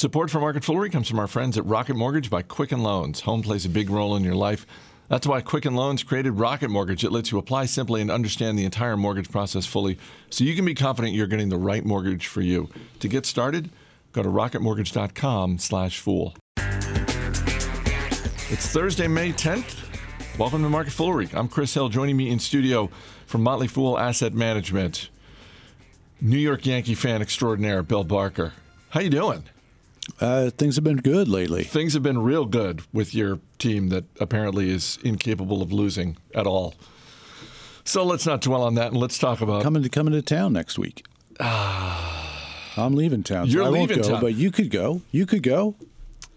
Support for Market Foolery comes from our friends at Rocket Mortgage by Quicken Loans. Home plays a big role in your life. That's why Quicken Loans created Rocket Mortgage. It lets you apply simply and understand the entire mortgage process fully so you can be confident you're getting the right mortgage for you. To get started, go to rocketmortgage.com/fool. It's Thursday, May 10th. Welcome to Market Foolery. I'm Chris Hill. Joining me in studio from Motley Fool Asset Management, New York Yankee fan extraordinaire Bill Barker. How you doing? Things have been good lately. Things have been real good with your team that apparently is incapable of losing at all. So let's not dwell on that, and let's talk about coming to town next week. I'm leaving town. You're so I leaving won't go, town, but you could go. You could go.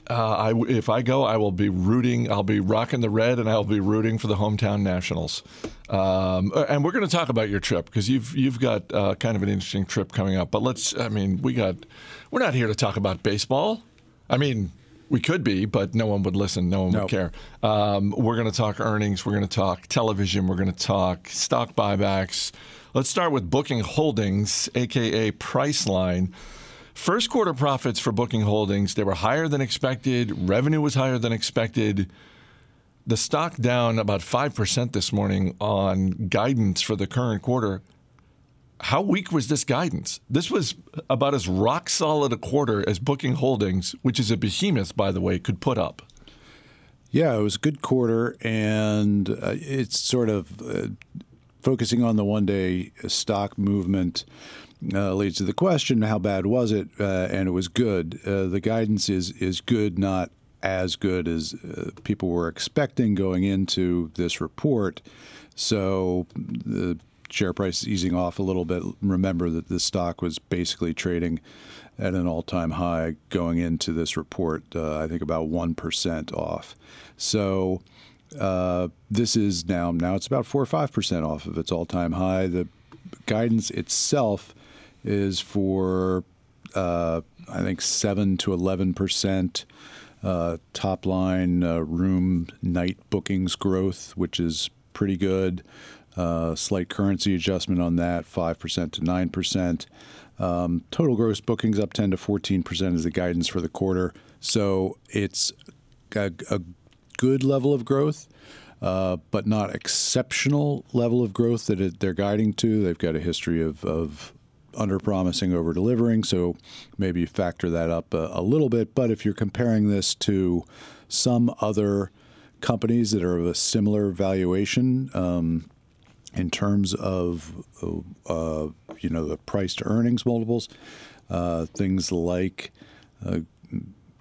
If I go, I will be rooting. I'll be rocking the red, and I'll be rooting for the hometown Nationals. And we're going to talk about your trip because you've got kind of an interesting trip coming up. But let's. I mean, we're not here to talk about baseball. I mean, we could be, but no one would listen. No one would care. We're going to talk earnings. We're going to talk television. We're going to talk stock buybacks. Let's start with Booking Holdings, aka Priceline. First quarter profits for Booking Holdings, they were higher than expected. Revenue was higher than expected. The stock down about 5% this morning on guidance for the current quarter. How weak was this guidance? This was about as rock solid a quarter as Booking Holdings, which is a behemoth, by the way, could put up. Yeah, it was a good quarter, and it's sort of focusing on the one-day stock movement. Leads to the question, how bad was it? And it was good. The guidance is good, not as good as people were expecting going into this report. So the share price is easing off a little bit. Remember that the stock was basically trading at an all-time high going into this report, I think about 1% off. So this is now it's about 4 or 5% off of its all-time high. The guidance itself is for, I think, 7 to 11% top-line room night bookings growth, which is pretty good. Slight currency adjustment on that, 5% to 9%. Total gross bookings up 10 to 14% is the guidance for the quarter. So it's a good level of growth. But not exceptional level of growth that they're guiding to. They've got a history of under-promising, over-delivering, so maybe factor that up a little bit. But if you're comparing this to some other companies that are of a similar valuation in terms of the price-to-earnings multiples, things like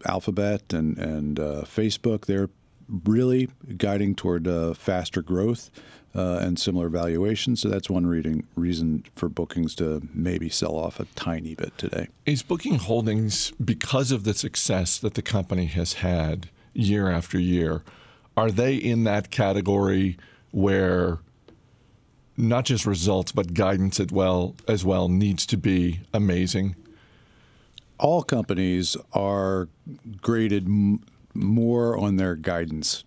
Alphabet and Facebook, they're really guiding toward faster growth and similar valuations. So that's one reason for bookings to maybe sell off a tiny bit today. Is Booking Holdings, because of the success that the company has had year after year, are they in that category where not just results but guidance as well needs to be amazing? All companies are graded more on their guidance.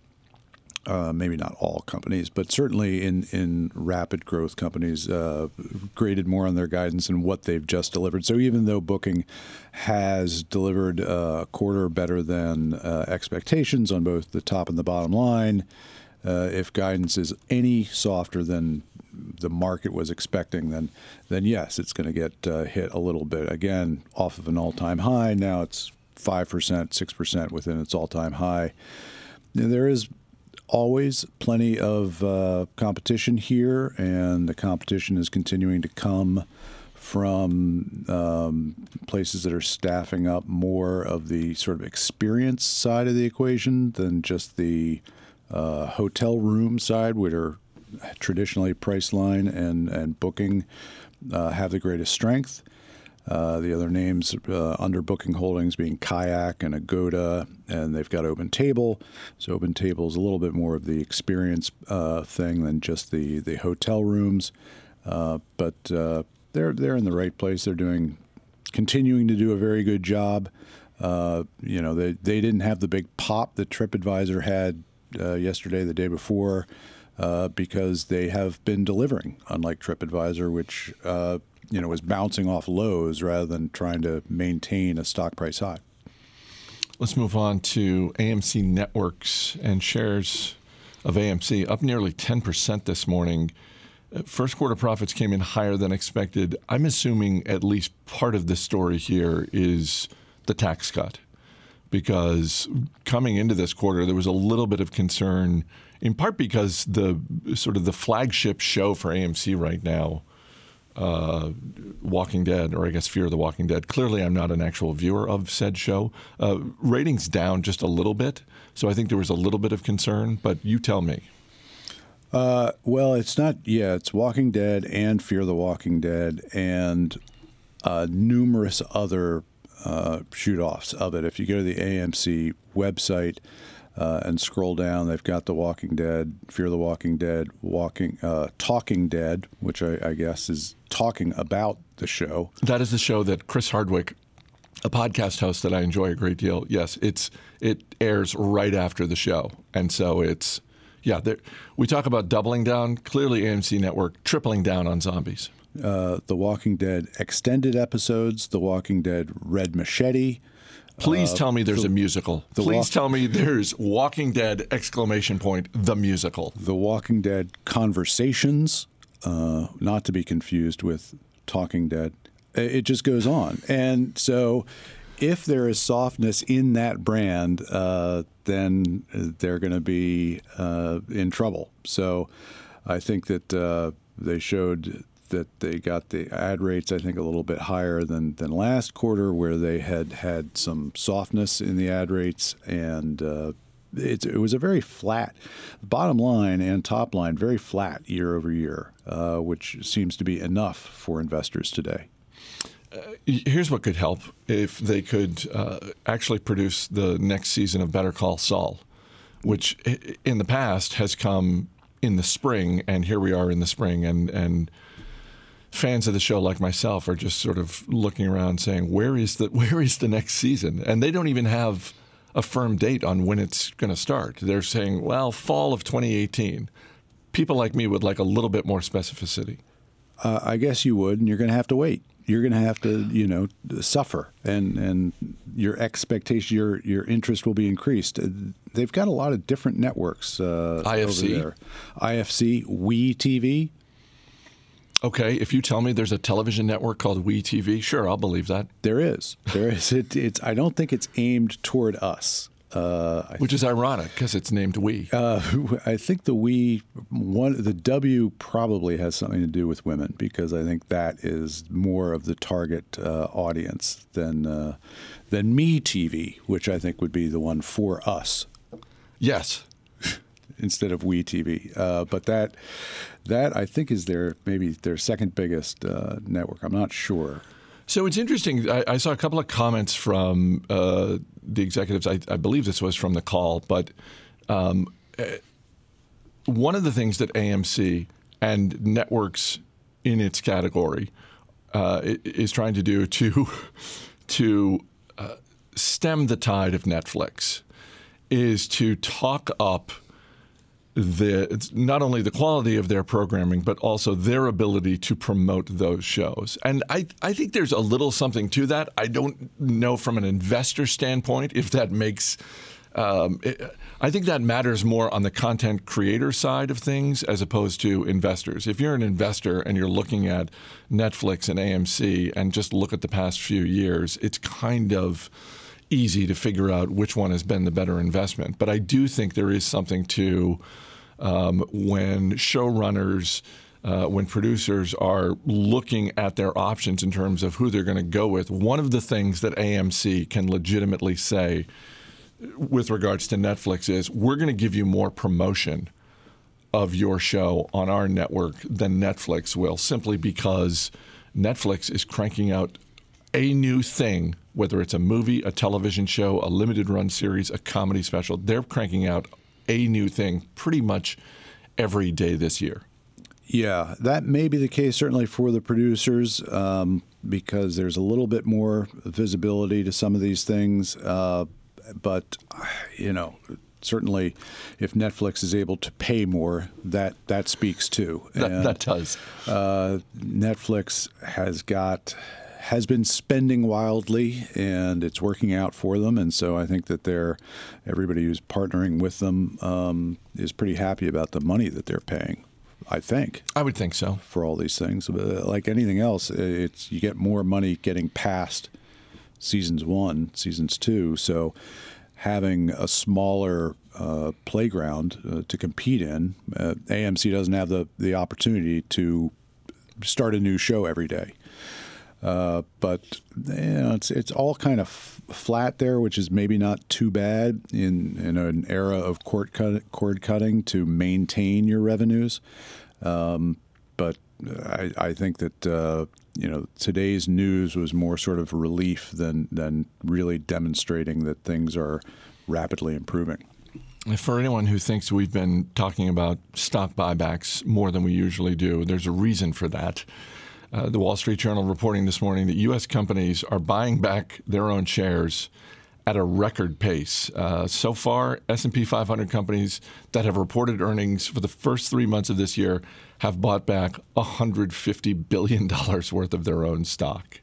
Maybe not all companies, but certainly in rapid growth companies graded more on their guidance and what they've just delivered. So even though Booking has delivered a quarter better than expectations on both the top and the bottom line, if guidance is any softer than the market was expecting, then yes, it's going to get hit a little bit. Again, off of an all-time high, now it's 5%, 6% within its all-time high. There is always plenty of competition here, and the competition is continuing to come from places that are staffing up more of the sort of experience side of the equation than just the hotel room side, which are traditionally Priceline and Booking have the greatest strength. The other names under Booking Holdings being Kayak and Agoda, and they've got Open Table. So Open Table is a little bit more of the experience thing than just the hotel rooms. But they're in the right place. They're continuing to do a very good job. They didn't have the big pop that TripAdvisor had yesterday, the day before, because they have been delivering, unlike TripAdvisor, which was bouncing off lows rather than trying to maintain a stock price high. Let's move on to AMC Networks and shares of AMC up nearly 10% this morning. First quarter profits came in higher than expected. I'm assuming at least part of the story here is the tax cut, because coming into this quarter, there was a little bit of concern, in part because the sort of the flagship show for AMC right now, Walking Dead, or I guess Fear the Walking Dead. Clearly, I'm not an actual viewer of said show. Ratings down just a little bit, so I think there was a little bit of concern, but you tell me. Well, it's not, it's Walking Dead and Fear the Walking Dead and numerous other shoot-offs of it. If you go to the AMC website and scroll down, they've got The Walking Dead, Fear the Walking Dead, Talking Dead, which I guess is talking about the show. That is the show that Chris Hardwick, a podcast host that I enjoy a great deal, yes, it airs right after the show. And so it's... Yeah, we talk about doubling down. Clearly, AMC Network tripling down on zombies. The Walking Dead extended episodes, The Walking Dead Red Machete. Please tell me there's a musical. Please tell me there's Walking Dead ! The musical. The Walking Dead Conversations, not to be confused with Talking Dead. It just goes on. And so if there is softness in that brand, then they're going to be in trouble. So I think that they showed that they got the ad rates, I think, a little bit higher than last quarter, where they had some softness in the ad rates. And it was a very flat bottom line and top line, very flat year over year, which seems to be enough for investors today. Here's what could help if they could actually produce the next season of Better Call Saul, which in the past has come in the spring, and here we are in the spring, and fans of the show like myself are just sort of looking around saying, where is the next season? And they don't even have a firm date on when it's going to start. They're saying, well, fall of 2018. People like me would like a little bit more specificity. I guess you would, and you're going to have to wait. You're going to have to, suffer, and your expectation, your interest will be increased. They've got a lot of different networks IFC. Over there. IFC, WeTV. Okay, if you tell me there's a television network called WeTV, sure, I'll believe that. There is. It's. I don't think it's aimed toward us. Which is ironic because it's named We. I think the We one, the W probably has something to do with women, because I think that is more of the target audience than Me TV, which I think would be the one for us. Yes. Instead of We TV, but that I think is maybe their second biggest network. I'm not sure. So it's interesting. I saw a couple of comments from the executives. I believe this was from the call, but one of the things that AMC and networks in its category is trying to do to stem the tide of Netflix is to talk up not only the quality of their programming, but also their ability to promote those shows. And I think there's a little something to that. I don't know from an investor standpoint if that makes I think that matters more on the content creator side of things as opposed to investors. If you're an investor and you're looking at Netflix and AMC and just look at the past few years, it's kind of easy to figure out which one has been the better investment. But I do think there is something to when showrunners, when producers are looking at their options in terms of who they're going to go with. One of the things that AMC can legitimately say with regards to Netflix is, we're going to give you more promotion of your show on our network than Netflix will, simply because Netflix is cranking out a new thing, whether it's a movie, a television show, a limited run series, a comedy special. They're cranking out a new thing pretty much every day this year. Yeah, that may be the case, certainly for the producers, because there's a little bit more visibility to some of these things. But, certainly if Netflix is able to pay more, that speaks too. That does. Netflix has got... has been spending wildly, and it's working out for them. And so I think that everybody who's partnering with them is pretty happy about the money that they're paying. I think. I would think so. For all these things. But like anything else, you get more money getting past seasons one, seasons two. So having a smaller playground to compete in, AMC doesn't have the opportunity to start a new show every day. But it's all kind of flat there, which is maybe not too bad in an era of cord cutting to maintain your revenues. But I think that today's news was more sort of relief than really demonstrating that things are rapidly improving. For anyone who thinks we've been talking about stock buybacks more than we usually do, there's a reason for that. The Wall Street Journal reporting this morning that U.S. companies are buying back their own shares at a record pace. So far, S&P 500 companies that have reported earnings for the first 3 months of this year have bought back $150 billion worth of their own stock.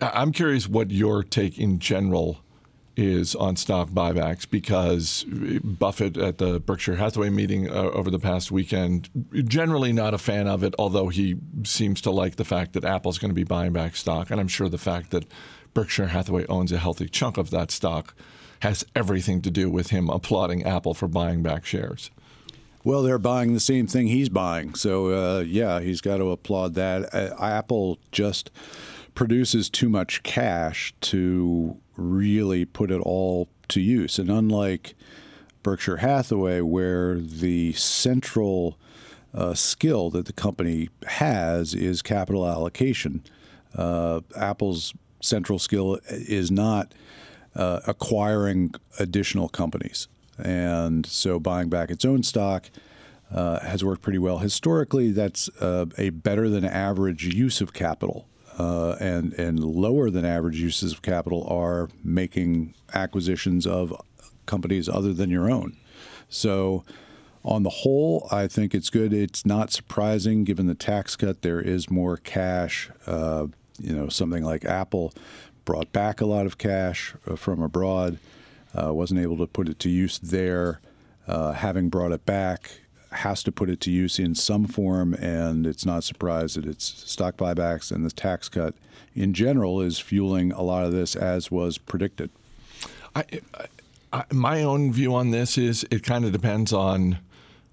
I'm curious what your take in general is on stock buybacks, because Buffett at the Berkshire Hathaway meeting over the past weekend, generally not a fan of it, although he seems to like the fact that Apple's going to be buying back stock. And I'm sure the fact that Berkshire Hathaway owns a healthy chunk of that stock has everything to do with him applauding Apple for buying back shares. Well, they're buying the same thing he's buying. So, yeah, he's got to applaud that. Apple just produces too much cash to really put it all to use. And unlike Berkshire Hathaway, where the central skill that the company has is capital allocation, Apple's central skill is not acquiring additional companies. And so buying back its own stock has worked pretty well. Historically, that's a better than average use of capital. And lower than average uses of capital are making acquisitions of companies other than your own. So on the whole, I think it's good. It's not surprising, given the tax cut, there is more cash. Something like Apple brought back a lot of cash from abroad, wasn't able to put it to use there. Having brought it back, has to put it to use in some form, and it's not surprised that it's stock buybacks and the tax cut in general is fueling a lot of this, as was predicted. My own view on this is it kind of depends on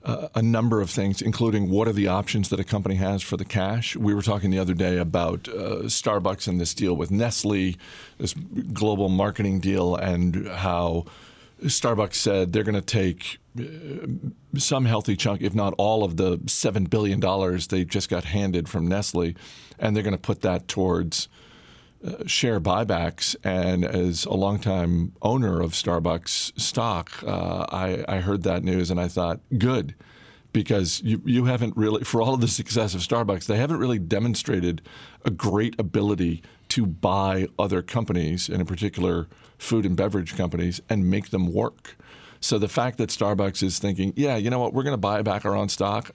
a number of things, including what are the options that a company has for the cash. We were talking the other day about Starbucks and this deal with Nestle, this global marketing deal, and how Starbucks said they're going to take some healthy chunk, if not all, of the $7 billion they just got handed from Nestle, and they're going to put that towards share buybacks. And as a longtime owner of Starbucks stock, I heard that news and I thought, good, because you haven't really, for all of the success of Starbucks, they haven't really demonstrated a great ability to buy other companies, and in particular food and beverage companies, and make them work. So the fact that Starbucks is thinking, yeah, you know what, we're going to buy back our own stock.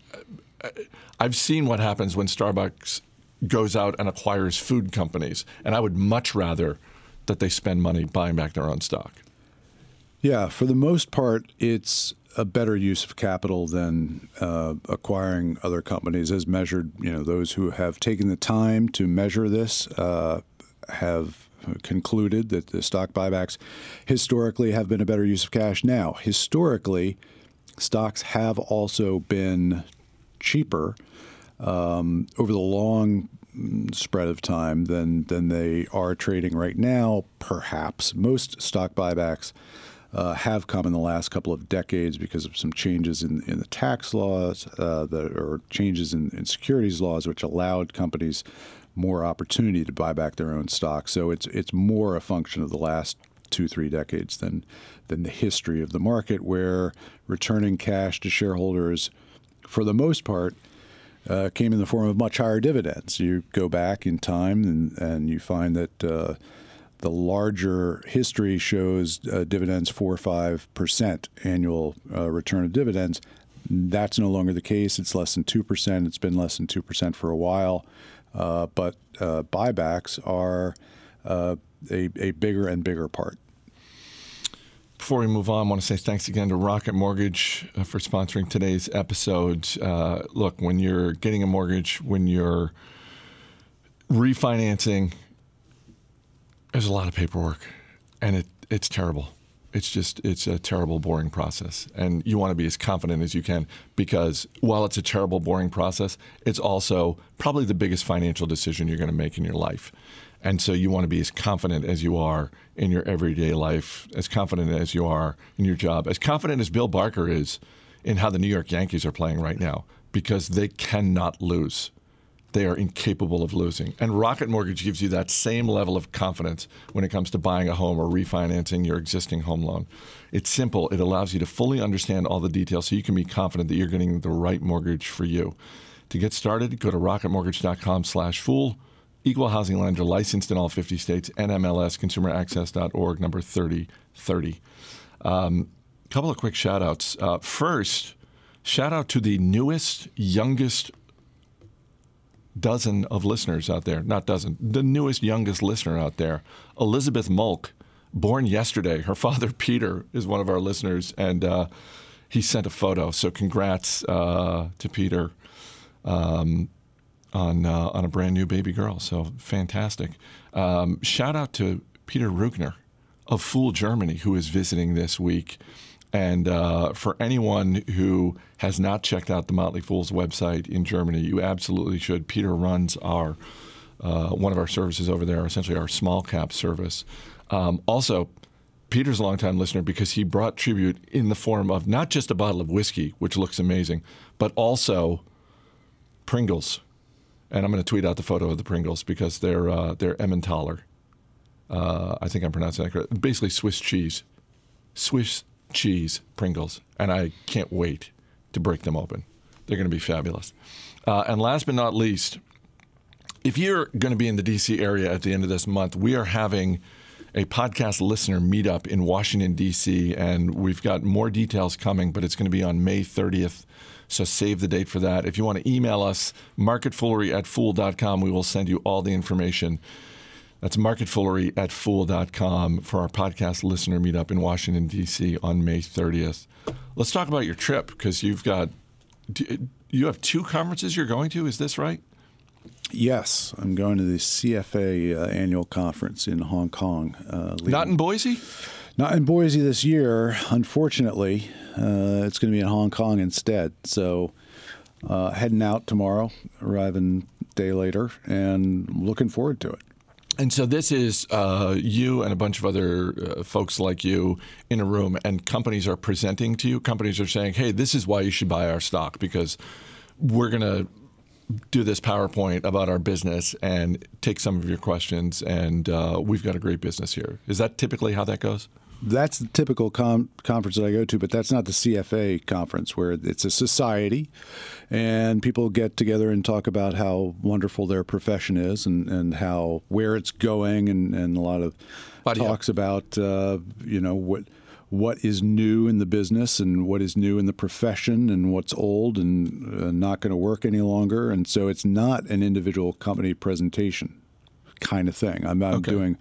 I've seen what happens when Starbucks goes out and acquires food companies, and I would much rather that they spend money buying back their own stock. Yeah, for the most part, it's a better use of capital than acquiring other companies, as measured. Those who have taken the time to measure this have concluded that the stock buybacks historically have been a better use of cash. Now, historically, stocks have also been cheaper over the long spread of time than they are trading right now, perhaps. Most stock buybacks have come in the last couple of decades because of some changes in the tax laws or changes in securities laws, which allowed companies more opportunity to buy back their own stock. So it's more a function of the last 2-3 decades than the history of the market, where returning cash to shareholders, for the most part, came in the form of much higher dividends. You go back in time and you find that the larger history shows dividends 4 or 5% annual return of dividends. That's no longer the case. It's less than 2%. It's been less than 2% for a while. but buybacks are a bigger and bigger part. Before we move on, I want to say thanks again to Rocket Mortgage for sponsoring today's episode. Look, when you're getting a mortgage, when you're refinancing, there's a lot of paperwork, and it's terrible. It's a terrible, boring process, and you want to be as confident as you can, because while it's a terrible, boring process, it's also probably the biggest financial decision you're going to make in your life. And so you want to be as confident as you are in your everyday life, as confident as you are in your job, as confident as Bill Barker is in how the New York Yankees are playing right now, because they cannot lose. They are incapable of losing. And Rocket Mortgage gives you that same level of confidence when it comes to buying a home or refinancing your existing home loan. It's simple. It allows you to fully understand all the details so you can be confident that you're getting the right mortgage for you. To get started, go to rocketmortgage.com/fool. Equal housing lender, licensed in all 50 states, NMLS, consumeraccess.org, number 3030. Couple of quick shout-outs. First, shout-out to the newest, youngest dozen of listeners out there. Not dozen. The newest, youngest listener out there, Elizabeth Mulk, born yesterday. Her father, Peter, is one of our listeners, and he sent a photo. So congrats to Peter. On a brand new baby girl. So fantastic. Shout out to Peter Rugner of Fool Germany, who is visiting this week. And for anyone who has not checked out the Motley Fool's website in Germany, you absolutely should. Peter runs our one of our services over there, essentially our small cap service. Also, Peter's a longtime listener because he brought tribute in the form of not just a bottle of whiskey, which looks amazing, but also Pringles. And I'm going to tweet out the photo of the Pringles because they're Emmentaler. I think I'm pronouncing that correctly. Basically Swiss cheese Pringles. And I can't wait to break them open. They're going to be fabulous. And last but not least, if you're going to be in the D.C. area at the end of this month, we are having a podcast listener meetup in Washington, D.C., and we've got more details coming, but it's going to be on May 30th. So save the date for that. If you want to email us, marketfoolery@fool.com. We will send you all the information. That's marketfoolery@fool.com for our podcast listener meetup in Washington, D.C. on May 30th. Let's talk about your trip, because you have two conferences you're going to. Is this right? Yes. I'm going to the CFA annual conference in Hong Kong. Not in Boise? Not in Boise this year, unfortunately. It's going to be in Hong Kong instead. So heading out tomorrow, arriving a day later, and looking forward to it. And so this is you and a bunch of other folks like you in a room, and companies are presenting to you. Companies are saying, hey, this is why you should buy our stock, because we're going to do this PowerPoint about our business and take some of your questions, and we've got a great business here. Is that typically how that goes? That's the typical conference that I go to, but that's not the CFA conference, where it's a society and people get together and talk about how wonderful their profession is and how where it's going, and a lot of talks about what is new in the business and what is new in the profession and what's old and not going to work any longer. And so it's not an individual company presentation kind of thing. I'm doing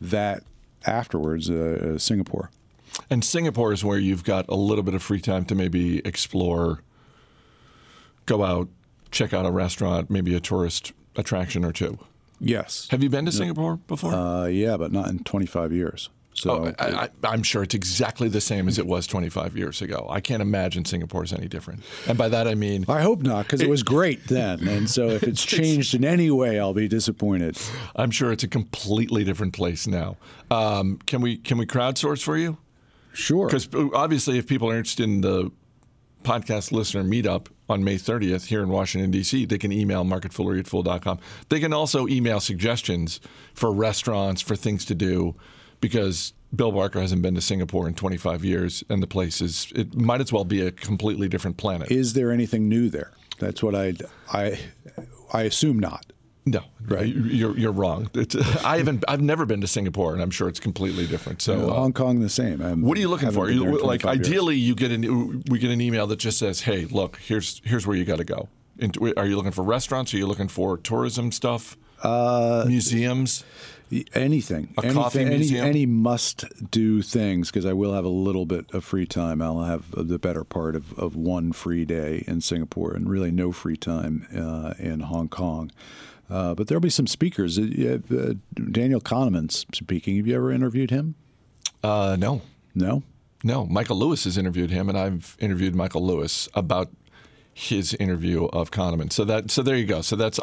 that afterwards, Singapore. And Singapore is where you've got a little bit of free time to maybe explore, go out, check out a restaurant, maybe a tourist attraction or two. Yes. Have you been to Singapore before? Yeah, but not in 25 years. So I'm sure it's exactly the same as it was 25 years ago. I can't imagine Singapore is any different. And by that I mean... I hope not, because it was great then. And so if it's changed in any way, I'll be disappointed. I'm sure it's a completely different place now. Can we crowdsource for you? Sure. Because obviously if people are interested in the podcast listener meetup on May 30th here in Washington, D.C., they can email marketfoolery@fool.com. They can also email suggestions for restaurants, for things to do, because Bill Barker hasn't been to Singapore in 25 years, and the place it might as well be a completely different planet. Is there anything new there? That's what I assume not. No, right? You're wrong. I've never been to Singapore, and I'm sure it's completely different. So Hong Kong the same. What are you looking for? Like ideally, we get an email that just says, "Hey, look, here's where you got to go." Are you looking for restaurants? Are you looking for tourism stuff? Museums? Anything, coffee museum? Any must-do things, because I will have a little bit of free time. I'll have the better part of one free day in Singapore and really no free time in Hong Kong. But there'll be some speakers. Daniel Kahneman's speaking. Have you ever interviewed him? No. No? No. Michael Lewis has interviewed him, and I've interviewed Michael Lewis about his interview of Kahneman. So there you go. So that's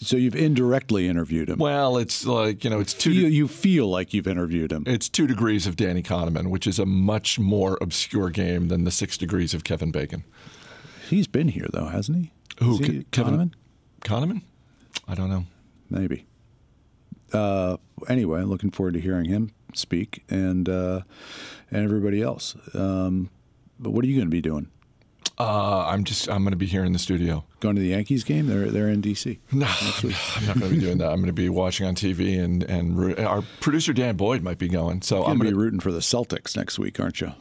so you've indirectly interviewed him. Well, it's like, you know, it's two. You feel like you've interviewed him. It's 2 degrees of Danny Kahneman, which is a much more obscure game than the 6 degrees of Kevin Bacon. He's been here though, hasn't he? Who? Kahneman? I don't know. Maybe. Anyway, looking forward to hearing him speak and everybody else. But what are you going to be doing? I'm going to be here in the studio. Going to the Yankees game? They're in D.C. No, I'm not going to be doing that. I'm going to be watching on TV, and our producer Dan Boyd might be going. So I'm going to be rooting for the Celtics next week, aren't you?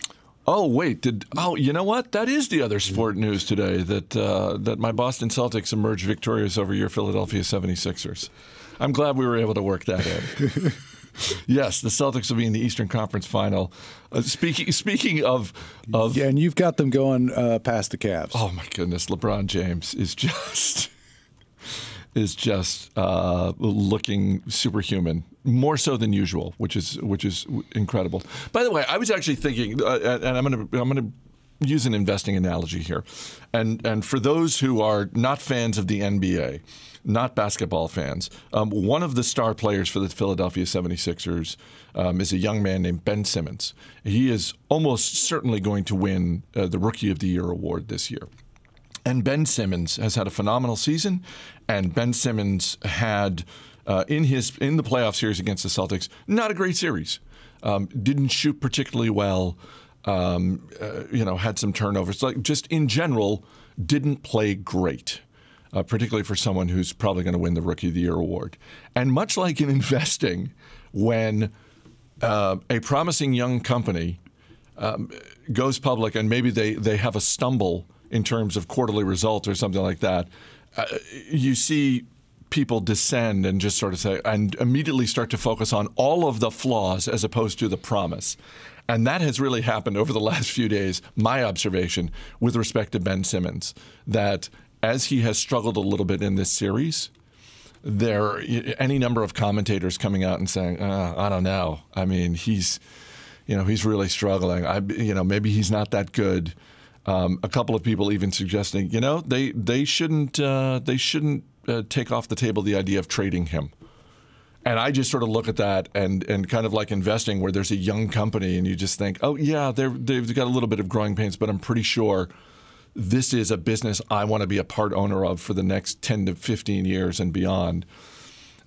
Oh wait, you know what? That is the other sport news today, that my Boston Celtics emerged victorious over your Philadelphia 76ers. I'm glad we were able to work that in. Yes, the Celtics will be in the Eastern Conference Final. Speaking of yeah, and you've got them going past the Cavs. Oh my goodness, LeBron James is just looking superhuman, more so than usual, which is incredible. By the way, I was actually thinking, and I'm going to use an investing analogy here, and for those who are not fans of the NBA. Not basketball fans. One of the star players for the Philadelphia 76ers is a young man named Ben Simmons. He is almost certainly going to win the Rookie of the Year award this year. And Ben Simmons has had a phenomenal season, and Ben Simmons had, in the playoff series against the Celtics, not a great series. Didn't shoot particularly well, had some turnovers. Like, just in general, didn't play great. Particularly for someone who's probably going to win the Rookie of the Year award. And much like in investing, when a promising young company goes public and maybe they have a stumble in terms of quarterly results or something like that, you see people descend and just sort of say, and immediately start to focus on all of the flaws as opposed to the promise. And that has really happened over the last few days, my observation, with respect to Ben Simmons, that as he has struggled a little bit in this series, there are any number of commentators coming out and saying, I don't know. I mean, he's really struggling. Maybe he's not that good. A couple of people even suggesting, they shouldn't take off the table the idea of trading him. And I just sort of look at that and kind of like investing where there's a young company and you just think, oh, yeah, they've got a little bit of growing pains, but I'm pretty sure this is a business I want to be a part owner of for the next 10 to 15 years and beyond.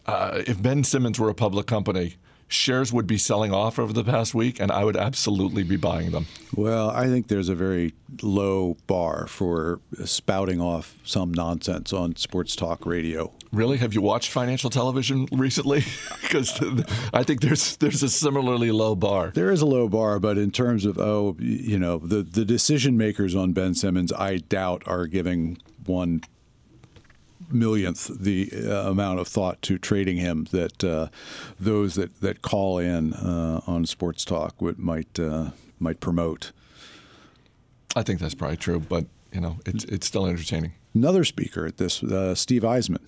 If Ben Simmons were a public company, shares would be selling off over the past week, and I would absolutely be buying them. Well, I think there's a very low bar for spouting off some nonsense on sports talk radio. Really? Have you watched financial television recently? Because I think there's a similarly low bar. There is a low bar, but in terms of, the decision makers on Ben Simmons, I doubt are giving one millionth the amount of thought to trading him that those that call in on sports talk might promote. I think that's probably true, but it's still entertaining. Another speaker at this, Steve Eisman.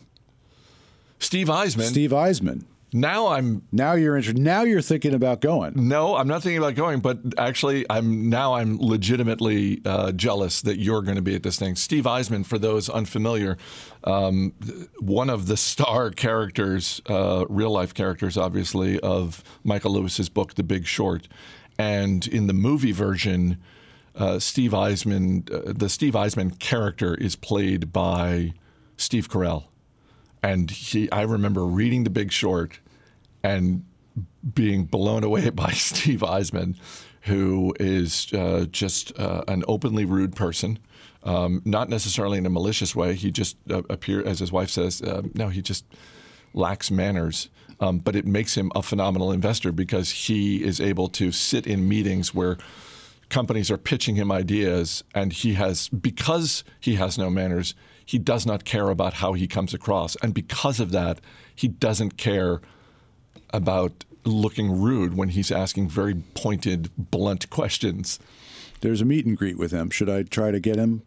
Steve Eisman. Now you're thinking about going. No, I'm not thinking about going, but actually, I'm legitimately jealous that you're going to be at this thing. Steve Eisman, for those unfamiliar, one of the star characters, real life characters, obviously, of Michael Lewis's book The Big Short, and in the movie version, the Steve Eisman character is played by Steve Carell. And I remember reading The Big Short and being blown away by Steve Eisman, who is just an openly rude person, not necessarily in a malicious way. He just appears, as his wife says, he just lacks manners. But it makes him a phenomenal investor because he is able to sit in meetings where companies are pitching him ideas, and he has, because he has no manners, he does not care about how he comes across. And because of that, he doesn't care about looking rude when he's asking very pointed, blunt questions. There's a meet and greet with him. Should I try to get him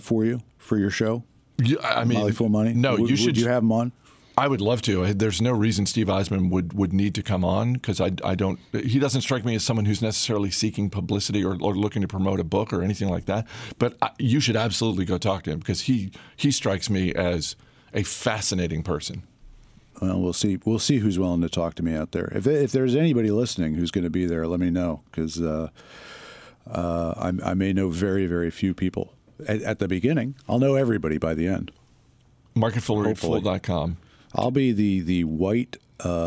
for you, for your show? Yeah, I mean, Motley Fool Money? No, you should. Would you have him on? I would love to. There's no reason Steve Eisman would need to come on, because I don't. He doesn't strike me as someone who's necessarily seeking publicity or looking to promote a book or anything like that. But you should absolutely go talk to him, because he strikes me as a fascinating person. Well, we'll see. We'll see who's willing to talk to me out there. If there's anybody listening who's going to be there, let me know, because I may know very, very few people at the beginning. I'll know everybody by the end. MarketFoolReadFool.com. I'll be the white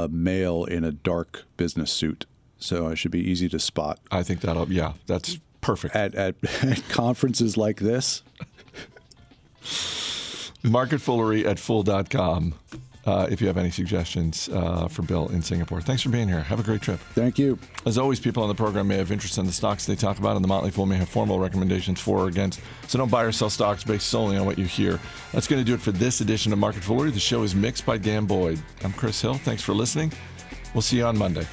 male in a dark business suit, so I should be easy to spot. I think that'll, yeah, that's perfect. At conferences like this. Marketfoolery at fool.com if you have any suggestions for Bill in Singapore. Thanks for being here. Have a great trip. Thank you. As always, people on the program may have interest in the stocks they talk about, and the Motley Fool may have formal recommendations for or against. So don't buy or sell stocks based solely on what you hear. That's going to do it for this edition of Market Foolery. The show is mixed by Dan Boyd. I'm Chris Hill. Thanks for listening. We'll see you on Monday.